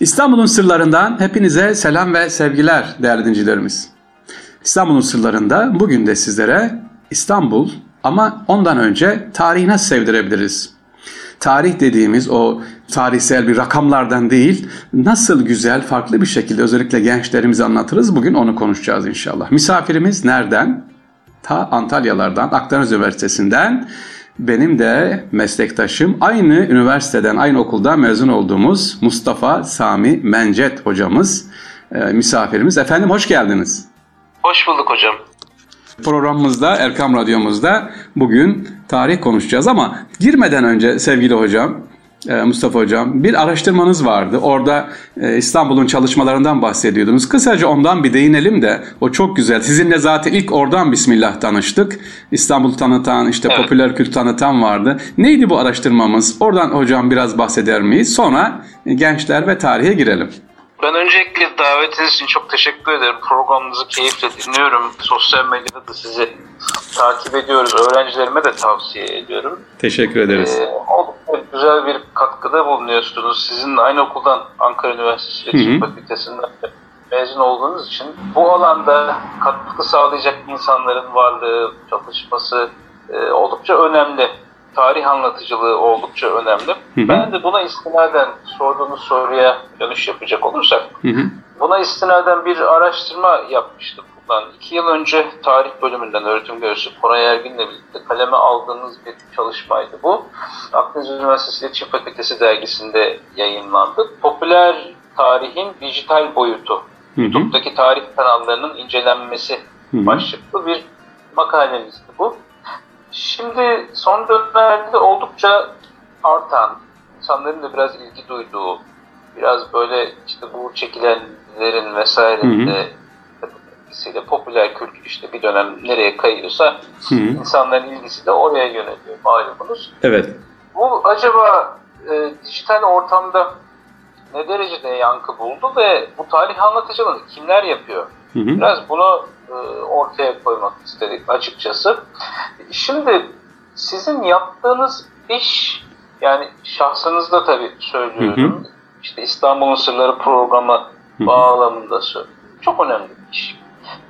İstanbul'un sırlarından hepinize selam ve sevgiler değerli dinleyicilerimiz. İstanbul'un sırlarında bugün de sizlere İstanbul ama ondan önce tarihi nasıl sevdirebiliriz? Tarih dediğimiz o tarihsel bir rakamlardan değil, nasıl güzel, farklı bir şekilde özellikle gençlerimize anlatırız. Bugün onu konuşacağız inşallah. Misafirimiz nereden? Ta Antalyalardan, Akdeniz Üniversitesi'nden. Benim de meslektaşım, aynı üniversiteden, aynı okulda mezun olduğumuz Mustafa Sami Mencet hocamız, misafirimiz. Efendim hoş geldiniz. Hoş bulduk hocam. Programımızda, Erkam Radyomuzda bugün tarih konuşacağız ama girmeden önce sevgili hocam, Mustafa hocam, bir araştırmanız vardı. Orada İstanbul'un çalışmalarından bahsediyordunuz. Kısaca ondan bir değinelim de o çok güzel. Sizinle zaten ilk oradan bismillah tanıştık. İstanbul'u tanıtan, evet. Popüler kültür tanıtan vardı. Neydi bu araştırmamız? Oradan hocam biraz bahseder miyiz? Sonra gençler ve tarihe girelim. Ben öncelikle davetiniz için çok teşekkür ederim. Programınızı keyifle dinliyorum. Sosyal medyada da sizi takip ediyoruz. Öğrencilerime de tavsiye ediyorum. Teşekkür ederiz. Güzel bir katkıda bulunuyorsunuz. Sizin aynı okuldan Ankara Üniversitesi İletişim Fakültesinden mezun olduğunuz için bu alanda katkı sağlayacak insanların varlığı, çalışması oldukça önemli. Tarih anlatıcılığı oldukça önemli. Hı-hı. Ben de buna istinaden sorduğunuz soruya dönüş yapacak olursak, hı-hı, buna istinaden bir araştırma yapmıştım. Bundan 2 yıl önce tarih bölümünden öğretim görevlisi Koray Ergin'le birlikte kaleme aldığınız bir çalışmaydı bu. Akdeniz Üniversitesi İletişim Fakültesi dergisinde yayınlandı. Popüler tarihin dijital boyutu, hı-hı, YouTube'daki tarih kanallarının incelenmesi, hı-hı, başlıklı bir makalemizdi bu. Şimdi son dönemlerde oldukça artan, insanların da biraz ilgi duyduğu, biraz böyle işte bu çekilenlerin vesairenin de etkisiyle popüler kültür işte bir dönem nereye kayıyorsa, hı-hı, insanların ilgisi de oraya yöneliyor malumunuz. Evet. Bu acaba dijital ortamda ne derecede yankı buldu ve bu tarih anlatıcılığını kimler yapıyor? Hı-hı. Biraz bunu ortaya koymak istedik açıkçası. Şimdi sizin yaptığınız iş, yani şahsınızda tabii söylüyorum, hı hı, işte İstanbul'un Sırları programı, hı hı, bağlamında söylüyorum. Çok önemli bir iş.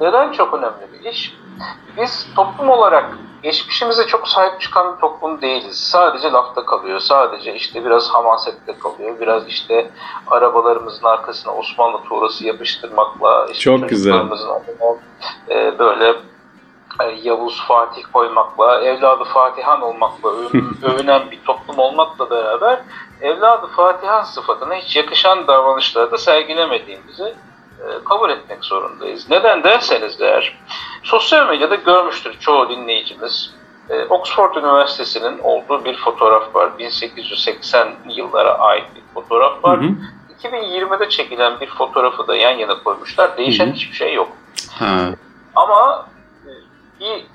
Neden çok önemli bir iş? Biz toplum olarak geçmişimize çok sahip çıkan bir toplum değiliz. Sadece lafta kalıyor, sadece işte biraz hamasette kalıyor, biraz işte arabalarımızın arkasına Osmanlı tuğrası yapıştırmakla, işte çok güzel, böyle Yavuz Fatih koymakla, evladı Fatihan olmakla övünen bir toplum olmakla beraber evladı Fatihan sıfatına hiç yakışan davranışları da sergilemediğimizi kabul etmek zorundayız. Neden derseniz eğer, sosyal medyada görmüştür çoğu dinleyicimiz. Oxford Üniversitesi'nin olduğu bir fotoğraf var. 1880 yıllara ait bir fotoğraf var. Hı hı. 2020'de çekilen bir fotoğrafı da yan yana koymuşlar. Değişen, hı hı, hiçbir şey yok. Ha. Ama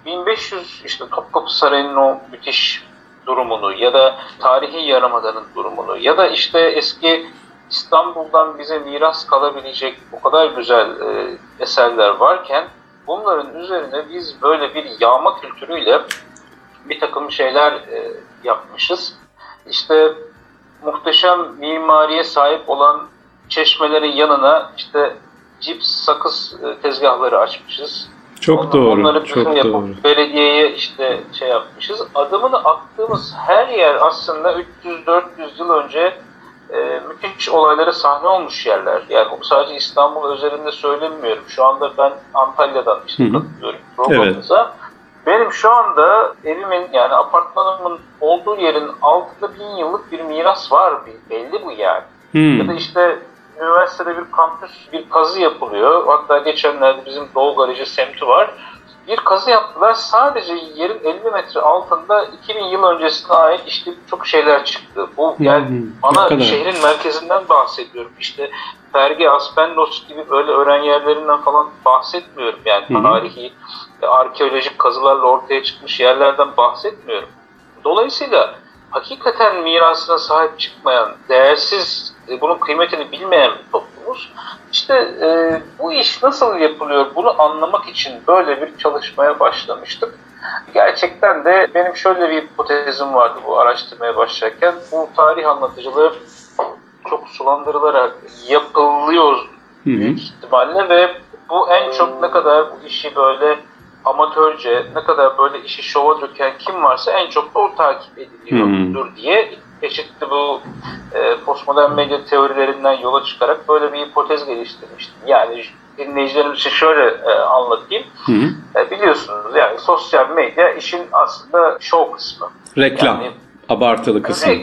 1500 işte Topkapı Sarayı'nın o müthiş durumunu ya da tarihi yarımadanın durumunu ya da işte eski İstanbul'dan bize miras kalabilecek o kadar güzel eserler varken bunların üzerine biz böyle bir yağma kültürüyle bir takım şeyler yapmışız. İşte muhteşem mimariye sahip olan çeşmelerin yanına işte cips, sakız tezgahları açmışız. Çok doğru. Onları çok yapıp doğru. Belediyeye işte şey yapmışız. Adımını attığımız her yer aslında 300-400 yıl önce müthiş olaylara sahne olmuş yerler. Yani sadece İstanbul özelinde söylemiyorum. Şu anda ben Antalya'dan işte katılıyorum programımıza. Evet. Benim şu anda evimin, yani apartmanımın olduğu yerin altında 1000 yıllık bir miras var. Belli bu yani. Hmm. Ya da işte üniversitede bir kampüs, bir kazı yapılıyor. Hatta geçenlerde bizim Doğu Garajı semti var. Bir kazı yaptılar. Sadece yerin 50 metre altında 2000 yıl öncesine ait işte çok şeyler çıktı. Bu yani bana şehrin merkezinden bahsediyorum. İşte Perge, Aspenos gibi böyle öğren yerlerinden falan bahsetmiyorum. Yani tarihi, arkeolojik kazılarla ortaya çıkmış yerlerden bahsetmiyorum. Dolayısıyla hakikaten mirasına sahip çıkmayan, değersiz, bunun kıymetini bilmeyen bir toplumuz. İşte bu iş nasıl yapılıyor bunu anlamak için böyle bir çalışmaya başlamıştık. Gerçekten de benim şöyle bir hipotezim vardı bu araştırmaya başlarken. Bu tarih anlatıcılığı çok sulandırılarak yapılıyor büyük ihtimalle ve bu en çok ne kadar bu işi böyle amatörce, ne kadar böyle işi şova döken kim varsa en çok da o takip ediliyordur diye çeşitli bu postmodern medya teorilerinden yola çıkarak böyle bir hipotez geliştirmiştim. Yani dinleyicilerimiz için şöyle anlatayım. Biliyorsunuz yani sosyal medya işin aslında şov kısmı. Reklam, yani, abartılı kısmı.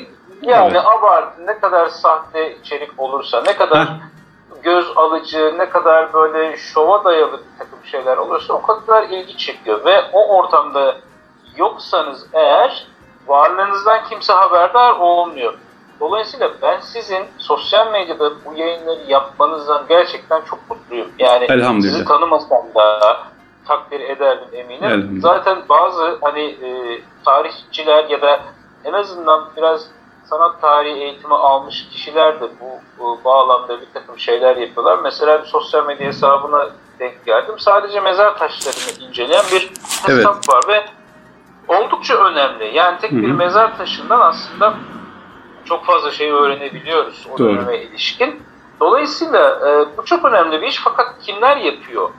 Yani evet. Abartı, ne kadar sahte içerik olursa, ne kadar göz alıcı, ne kadar böyle şova dayalı bir takım şeyler olursa o kadar ilgi çekiyor ve o ortamda yoksanız eğer varlığınızdan kimse haberdar olmuyor. Dolayısıyla ben sizin sosyal medyada bu yayınları yapmanızdan gerçekten çok mutluyum. Yani sizi tanımasam da takdir ederdim eminim. Zaten bazı hani tarihçiler ya da en azından biraz sanat tarihi eğitimi almış kişiler de bu bağlamda bir takım şeyler yapıyorlar. Mesela bir sosyal medya hesabına denk geldim. Sadece mezar taşlarını inceleyen bir hesap var ve oldukça önemli. Yani tek bir mezar taşından aslında çok fazla şey öğrenebiliyoruz o döneme ilişkin. Dolayısıyla bu çok önemli bir iş fakat kimler yapıyor?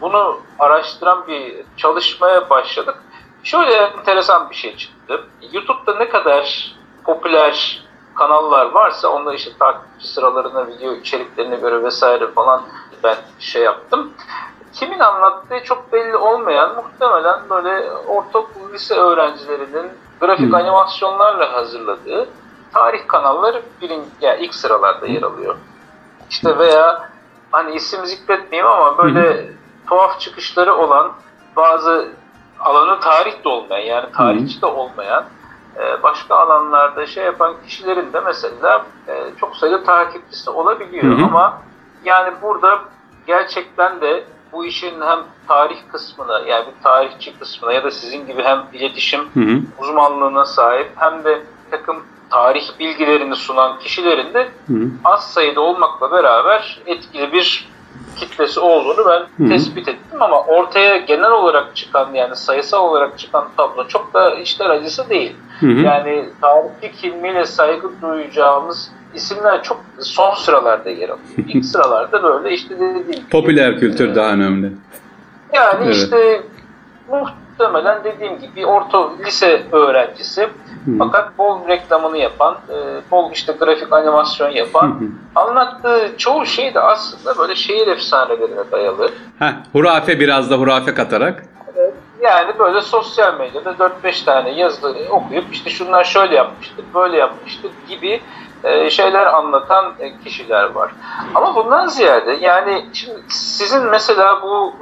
Bunu araştıran bir çalışmaya başladık. Şöyle enteresan bir şey çıktı. YouTube'da ne kadar popüler kanallar varsa onları işte takipçi sıralarına, video içeriklerine göre vesaire falan ben şey yaptım. Kimin anlattığı çok belli olmayan, muhtemelen böyle ortaokul lise öğrencilerinin grafik animasyonlarla hazırladığı tarih kanalları yani ilk sıralarda yer alıyor. İşte veya hani isim zikretmeyeyim ama böyle tuhaf çıkışları olan, bazı alanı tarih de olmayan, yani tarihçi de olmayan başka alanlarda şey yapan kişilerin de mesela çok sayıda takipçisi olabiliyor ama yani burada gerçekten de bu işin hem tarih kısmına, yani bir tarihçi kısmına ya da sizin gibi hem iletişim uzmanlığına sahip hem de takım tarih bilgilerini sunan kişilerin de az sayıda olmakla beraber etkili bir kitlesi olduğunu ben tespit ettim ama ortaya genel olarak çıkan, yani sayısal olarak çıkan tablo çok da içler acısı değil. Yani tarihçi kimliğiyle saygı duyacağımız isimler çok son sıralarda yer alıyor. İlk sıralarda böyle işte dediğim popüler kültür daha önemli. Yani işte muhtemelen dediğim gibi orta lise öğrencisi fakat bol reklamını yapan, bol işte grafik animasyon yapan, anlattığı çoğu şey de aslında böyle şehir efsanelerine dayalı. Hurafe, biraz da hurafe katarak. Yani böyle sosyal medyada 4-5 tane yazı okuyup işte şunlar şöyle yapmıştı, böyle yapmıştı gibi şeyler anlatan kişiler var. Ama bundan ziyade yani şimdi sizin mesela bu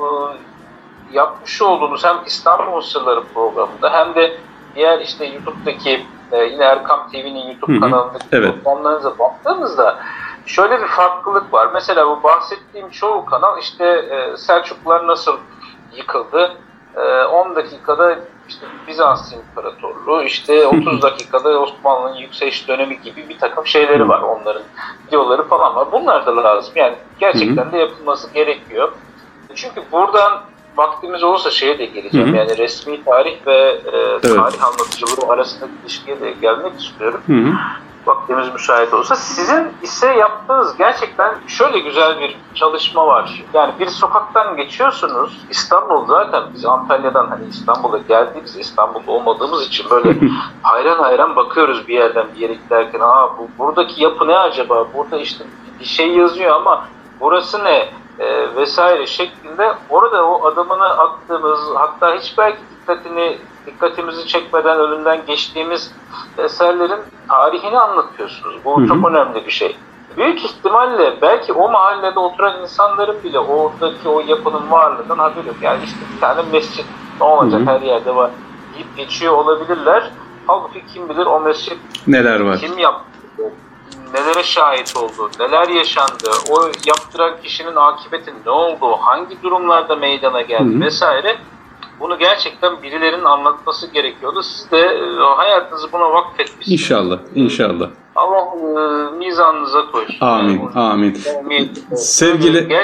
yapmış olduğunuz hem İstanbul Sırları programında hem de diğer işte YouTube'daki yine Erkam TV'nin YouTube kanalındaki programlarınıza baktığınızda şöyle bir farklılık var. Mesela bu bahsettiğim çoğu kanal işte Selçuklular nasıl yıkıldı? 10 dakikada işte Bizans İmparatorluğu, işte 30 dakikada Osmanlı'nın yükseliş dönemi gibi bir takım şeyleri var, onların videoları falan var. Bunlar da lazım. Yani gerçekten de yapılması gerekiyor. Çünkü buradan vaktimiz olursa şeye de geleceğim. Yani resmi tarih ve tarih anlatıcılığı arasındaki ilişkiye de gelmek istiyorum. Vaktimiz müsait olursa. Sizin ise yaptığınız gerçekten şöyle güzel bir çalışma var. Yani bir sokaktan geçiyorsunuz. İstanbul, zaten biz Antalya'dan hani İstanbul'a geldiğimiz, İstanbul'da olmadığımız için böyle hayran hayran bakıyoruz bir yerden bir yere giderken. Buradaki yapı ne acaba? Burada işte bir şey yazıyor ama burası ne? Vesaire şeklinde orada o adımını attığımız, hatta hiç belki dikkatimizi çekmeden önünden geçtiğimiz eserlerin tarihini anlatıyorsunuz. Bu çok önemli bir şey. Büyük ihtimalle belki o mahallede oturan insanların bile oradaki o yapının varlığından haberi yok. Yani işte bir tane mescit ne olacak her yerde var deyip geçiyor olabilirler. Halbuki kim bilir o mescit neler var, kim yaptı, nelere şahit oldu, neler yaşandı, o yaptıran kişinin akıbeti ne oldu, hangi durumlarda meydana geldi vesaire. Bunu gerçekten birilerinin anlatması gerekiyordu. Siz de hayatınızı buna vakfetmişsiniz. İnşallah, inşallah. Allah mizanınıza koysun. Amin, amin. Sevgili,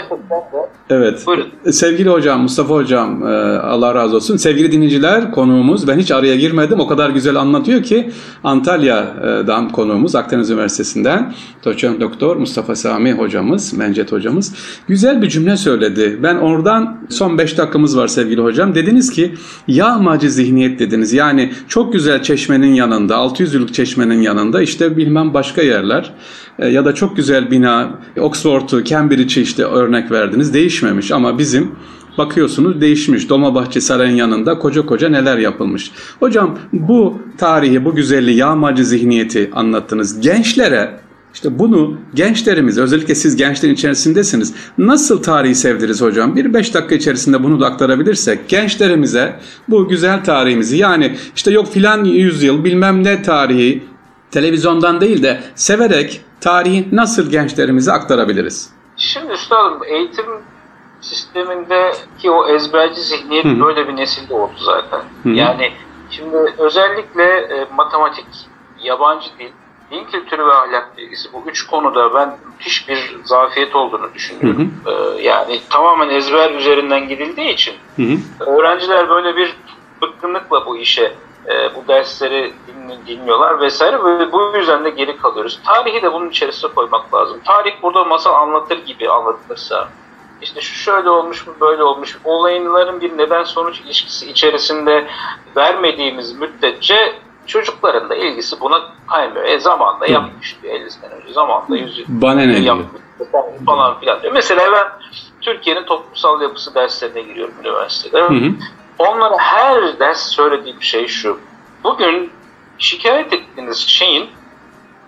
evet. Buyurun. Sevgili hocam, Mustafa hocam, Allah razı olsun. Sevgili dinleyiciler, konuğumuz, ben hiç araya girmedim, o kadar güzel anlatıyor ki, Antalya'dan konuğumuz, Akdeniz Üniversitesi'nden Doçent Doktor Mustafa Sami hocamız, Mencet hocamız güzel bir cümle söyledi. Ben oradan, son 5 dakikamız var sevgili hocam. Dediniz ki, yağmacı zihniyet dediniz. Yani çok güzel çeşmenin yanında, 600 yıllık çeşmenin yanında işte bilmem başka yerler ya da çok güzel bina, Oxford'u, Cambridge'i işte örnek verdiniz, değişmemiş ama bizim bakıyorsunuz değişmiş. Dolmabahçe Sarayı'nın yanında koca koca neler yapılmış. Hocam bu tarihi, bu güzelliği, yağmacı zihniyeti anlattınız. Gençlere, işte bunu gençlerimiz, özellikle siz gençlerin içerisindesiniz. Nasıl tarihi sevdiriz hocam? Bir 5 dakika içerisinde bunu da aktarabilirsek gençlerimize bu güzel tarihimizi, yani işte yok filan yüzyıl bilmem ne tarihi, televizyondan değil de severek tarihi nasıl gençlerimize aktarabiliriz? Şimdi üstadım, eğitim sistemindeki o ezberci zihniyet böyle bir nesilde oldu zaten. Hı-hı. Yani şimdi özellikle matematik, yabancı dil, din kültürü ve ahlak bilgisi, bu 3 konuda ben müthiş bir zafiyet olduğunu düşünüyorum. Yani tamamen ezber üzerinden gidildiği için öğrenciler böyle bir bıkkınlıkla bu işe, bu dersleri dinliyorlar vesaire ve bu yüzden de geri kalıyoruz. Tarihi de bunun içerisine koymak lazım. Tarih burada masal anlatır gibi anlatılırsa, işte şu şöyle olmuş mu, böyle olmuş, olayların bir neden sonuç ilişkisi içerisinde vermediğimiz müddetçe çocukların da ilgisi buna kaymıyor. Zamanında yapmış diyor, 50 sene önce, zamanında 100 yıl yapmış falan filan diyor. Mesela ben Türkiye'nin toplumsal yapısı derslerine giriyorum üniversitede. Onlara her ders söylediğim şey şu: bugün şikayet ettiğiniz şeyin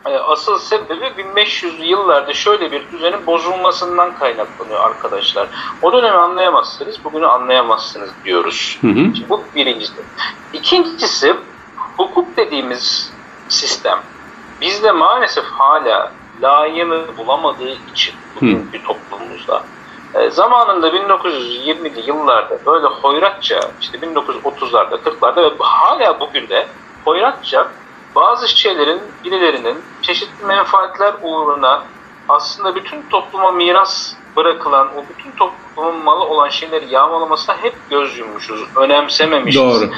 asıl sebebi 1500'lü yıllarda şöyle bir düzenin bozulmasından kaynaklanıyor arkadaşlar. O dönemi anlayamazsınız, bugünü anlayamazsınız diyoruz. Şimdi bu birincisi. İkincisi, hukuk dediğimiz sistem bizde maalesef hala layığını bulamadığı için bugünkü toplumumuzda. Zamanında 1920'li yıllarda böyle hoyratça, işte 1930'larda, 40'larda ve hala bugün de hoyratça bazı şeylerin, birilerinin çeşitli menfaatler uğruna aslında bütün topluma miras bırakılan, o bütün toplumun malı olan şeyleri yağmalamasına hep göz yummuşuz, önemsememişiz. Doğru.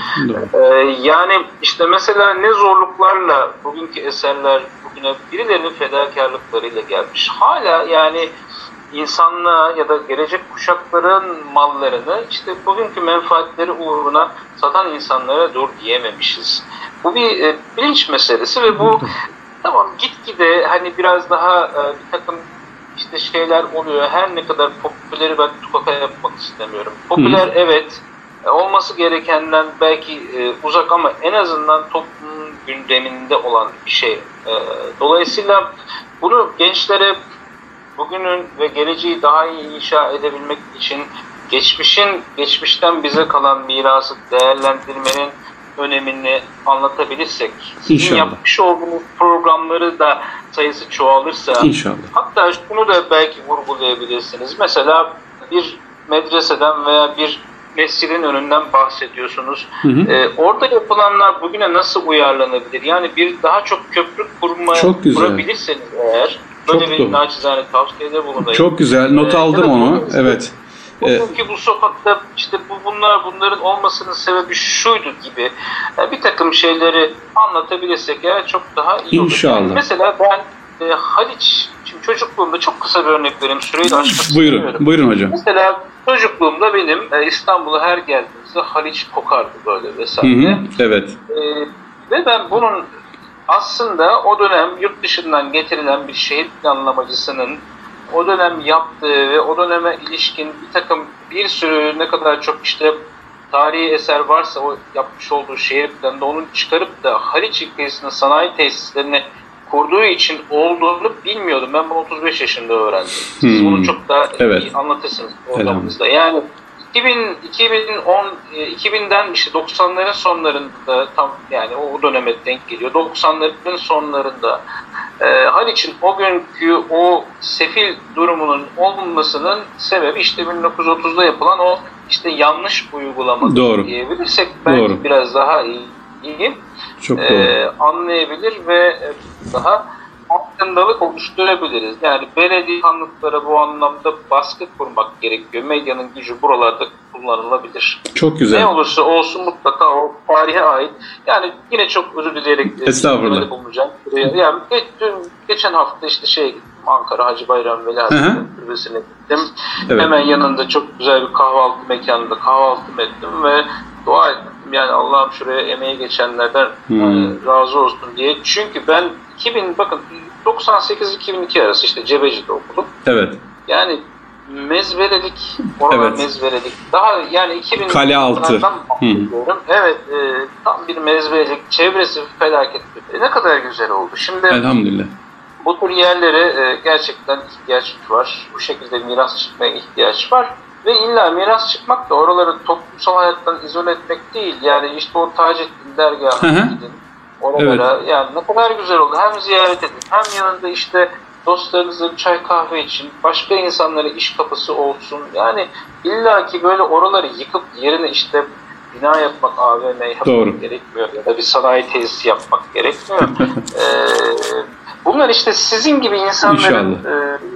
Yani işte mesela ne zorluklarla bugünkü eserler bugüne birilerinin fedakarlıklarıyla gelmiş. Hala yani insanlığa ya da gelecek kuşakların mallarını işte bugünkü menfaatleri uğruna satan insanlara dur diyememişiz. Bu bir bilinç meselesi ve bu tamam gitgide hani biraz daha bir takım işte şeyler oluyor. Her ne kadar popüleri ben tukaka yapmak istemiyorum. Popüler evet, olması gerekenden belki uzak ama en azından toplumun gündeminde olan bir şey. Dolayısıyla bunu gençlere bugünün ve geleceği daha iyi inşa edebilmek için geçmişten bize kalan mirası değerlendirmenin önemini anlatabilirsek, sizin yapmış olduğunuz programları da sayısı çoğalırsa, İnşallah. Hatta bunu da belki vurgulayabilirsiniz. Mesela bir medreseden veya bir mescidin önünden bahsediyorsunuz. Orada yapılanlar bugüne nasıl uyarlanabilir? Yani bir daha çok köprü kurabilirseniz eğer, böyle bir naçizane tavsiyede bulunayım. Çok güzel. Not aldım onu. Evet. Çünkü bu sokakta işte bunların olmasının sebebi şuydu gibi bir takım şeyleri anlatabilirsek eğer çok daha iyi olur. İnşallah. Yani mesela ben Haliç, şimdi çocukluğumda, çok kısa bir örnek vereyim. Süreyi de aşmak istemiyorum. Buyurun hocam. Mesela çocukluğumda benim İstanbul'a her geldiğimizde Haliç kokardı böyle vesaire. Evet. Ve ben bunun aslında o dönem yurt dışından getirilen bir şehir planlamacısının o dönem yaptığı ve o döneme ilişkin bir sürü ne kadar çok işte tarihi eser varsa o yapmış olduğu şehir planında onun çıkarıp da Haliç kıyısının sanayi tesislerini kurduğu için olduğunu bilmiyordum. Ben bunu 35 yaşında öğrendim. Siz bunu çok daha iyi anlatırsınız ortamınızda. Yani 2000'den işte 90'ların sonlarında, tam yani o döneme denk geliyor. 90'ların sonlarında Haliç'in o günkü o sefil durumunun olmasının sebebi işte 1930'da yapılan o işte yanlış uygulama diyebilirsek belki biraz daha iyi anlayabilir ve daha farkındalık oluşturabiliriz. Yani belediye kanunlara bu anlamda baskı kurmak gerekiyor. Medyanın gücü buralarda kullanılabilir. Çok güzel. Ne olursa olsun mutlaka o tarihe ait. Yani yine çok özür dileyerek. Estağfurullah. Bulunacağım. Yani geçen hafta işte Ankara Hacı Bayram Veli türbesine gittim. Evet. Hemen yanında çok güzel bir kahvaltı mekanında kahvaltı ettim ve dua ettim. Yani Allah'ım şuraya emeği geçenlerden razı olsun diye. Çünkü ben 98-2002 arası işte Cebeci'de okudum. Evet. Yani mezveledik, orada evet. Mezveledik. Daha yani 2000 kale altı. Evet, tam bir mezveledik. Çevresi felaket. Ne kadar güzel oldu. Şimdi elhamdülillah. Bu tür yerlere gerçekten ihtiyaç var. Bu şekilde miras çıkmaya ihtiyaç var. Ve illa miras çıkmak da oraları toplumsal hayattan izole etmek değil. Yani işte o Taceddin Dergah'a gidin. Oralara evet. Yani ne kadar güzel oldu. Hem ziyaret edin hem yanında işte dostlarınızın çay kahve için başka insanlara iş kapısı olsun. Yani illaki böyle oraları yıkıp yerine işte bina yapmak, AVM yapmak gerekmiyor. Ya da bir sanayi tesisi yapmak gerekmiyor. Bunlar işte sizin gibi insanların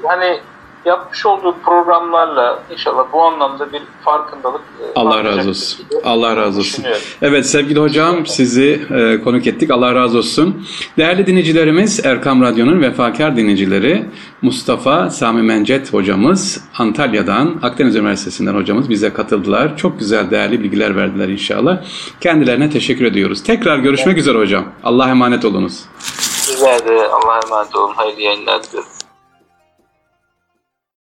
hani yapmış olduğu programlarla inşallah bu anlamda bir farkındalık. Allah razı olsun. Allah razı olsun. Evet sevgili hocam sizi konuk ettik. Allah razı olsun. Değerli dinleyicilerimiz, Erkam Radyo'nun vefakar dinleyicileri, Mustafa Sami Mencet hocamız Antalya'dan, Akdeniz Üniversitesi'nden hocamız bize katıldılar. Çok güzel değerli bilgiler verdiler inşallah. Kendilerine teşekkür ediyoruz. Tekrar görüşmek üzere hocam. Allah'a emanet olunuz. Güzeldi. Allah'a emanet olun. Hayırlı yayınlar diliyorum.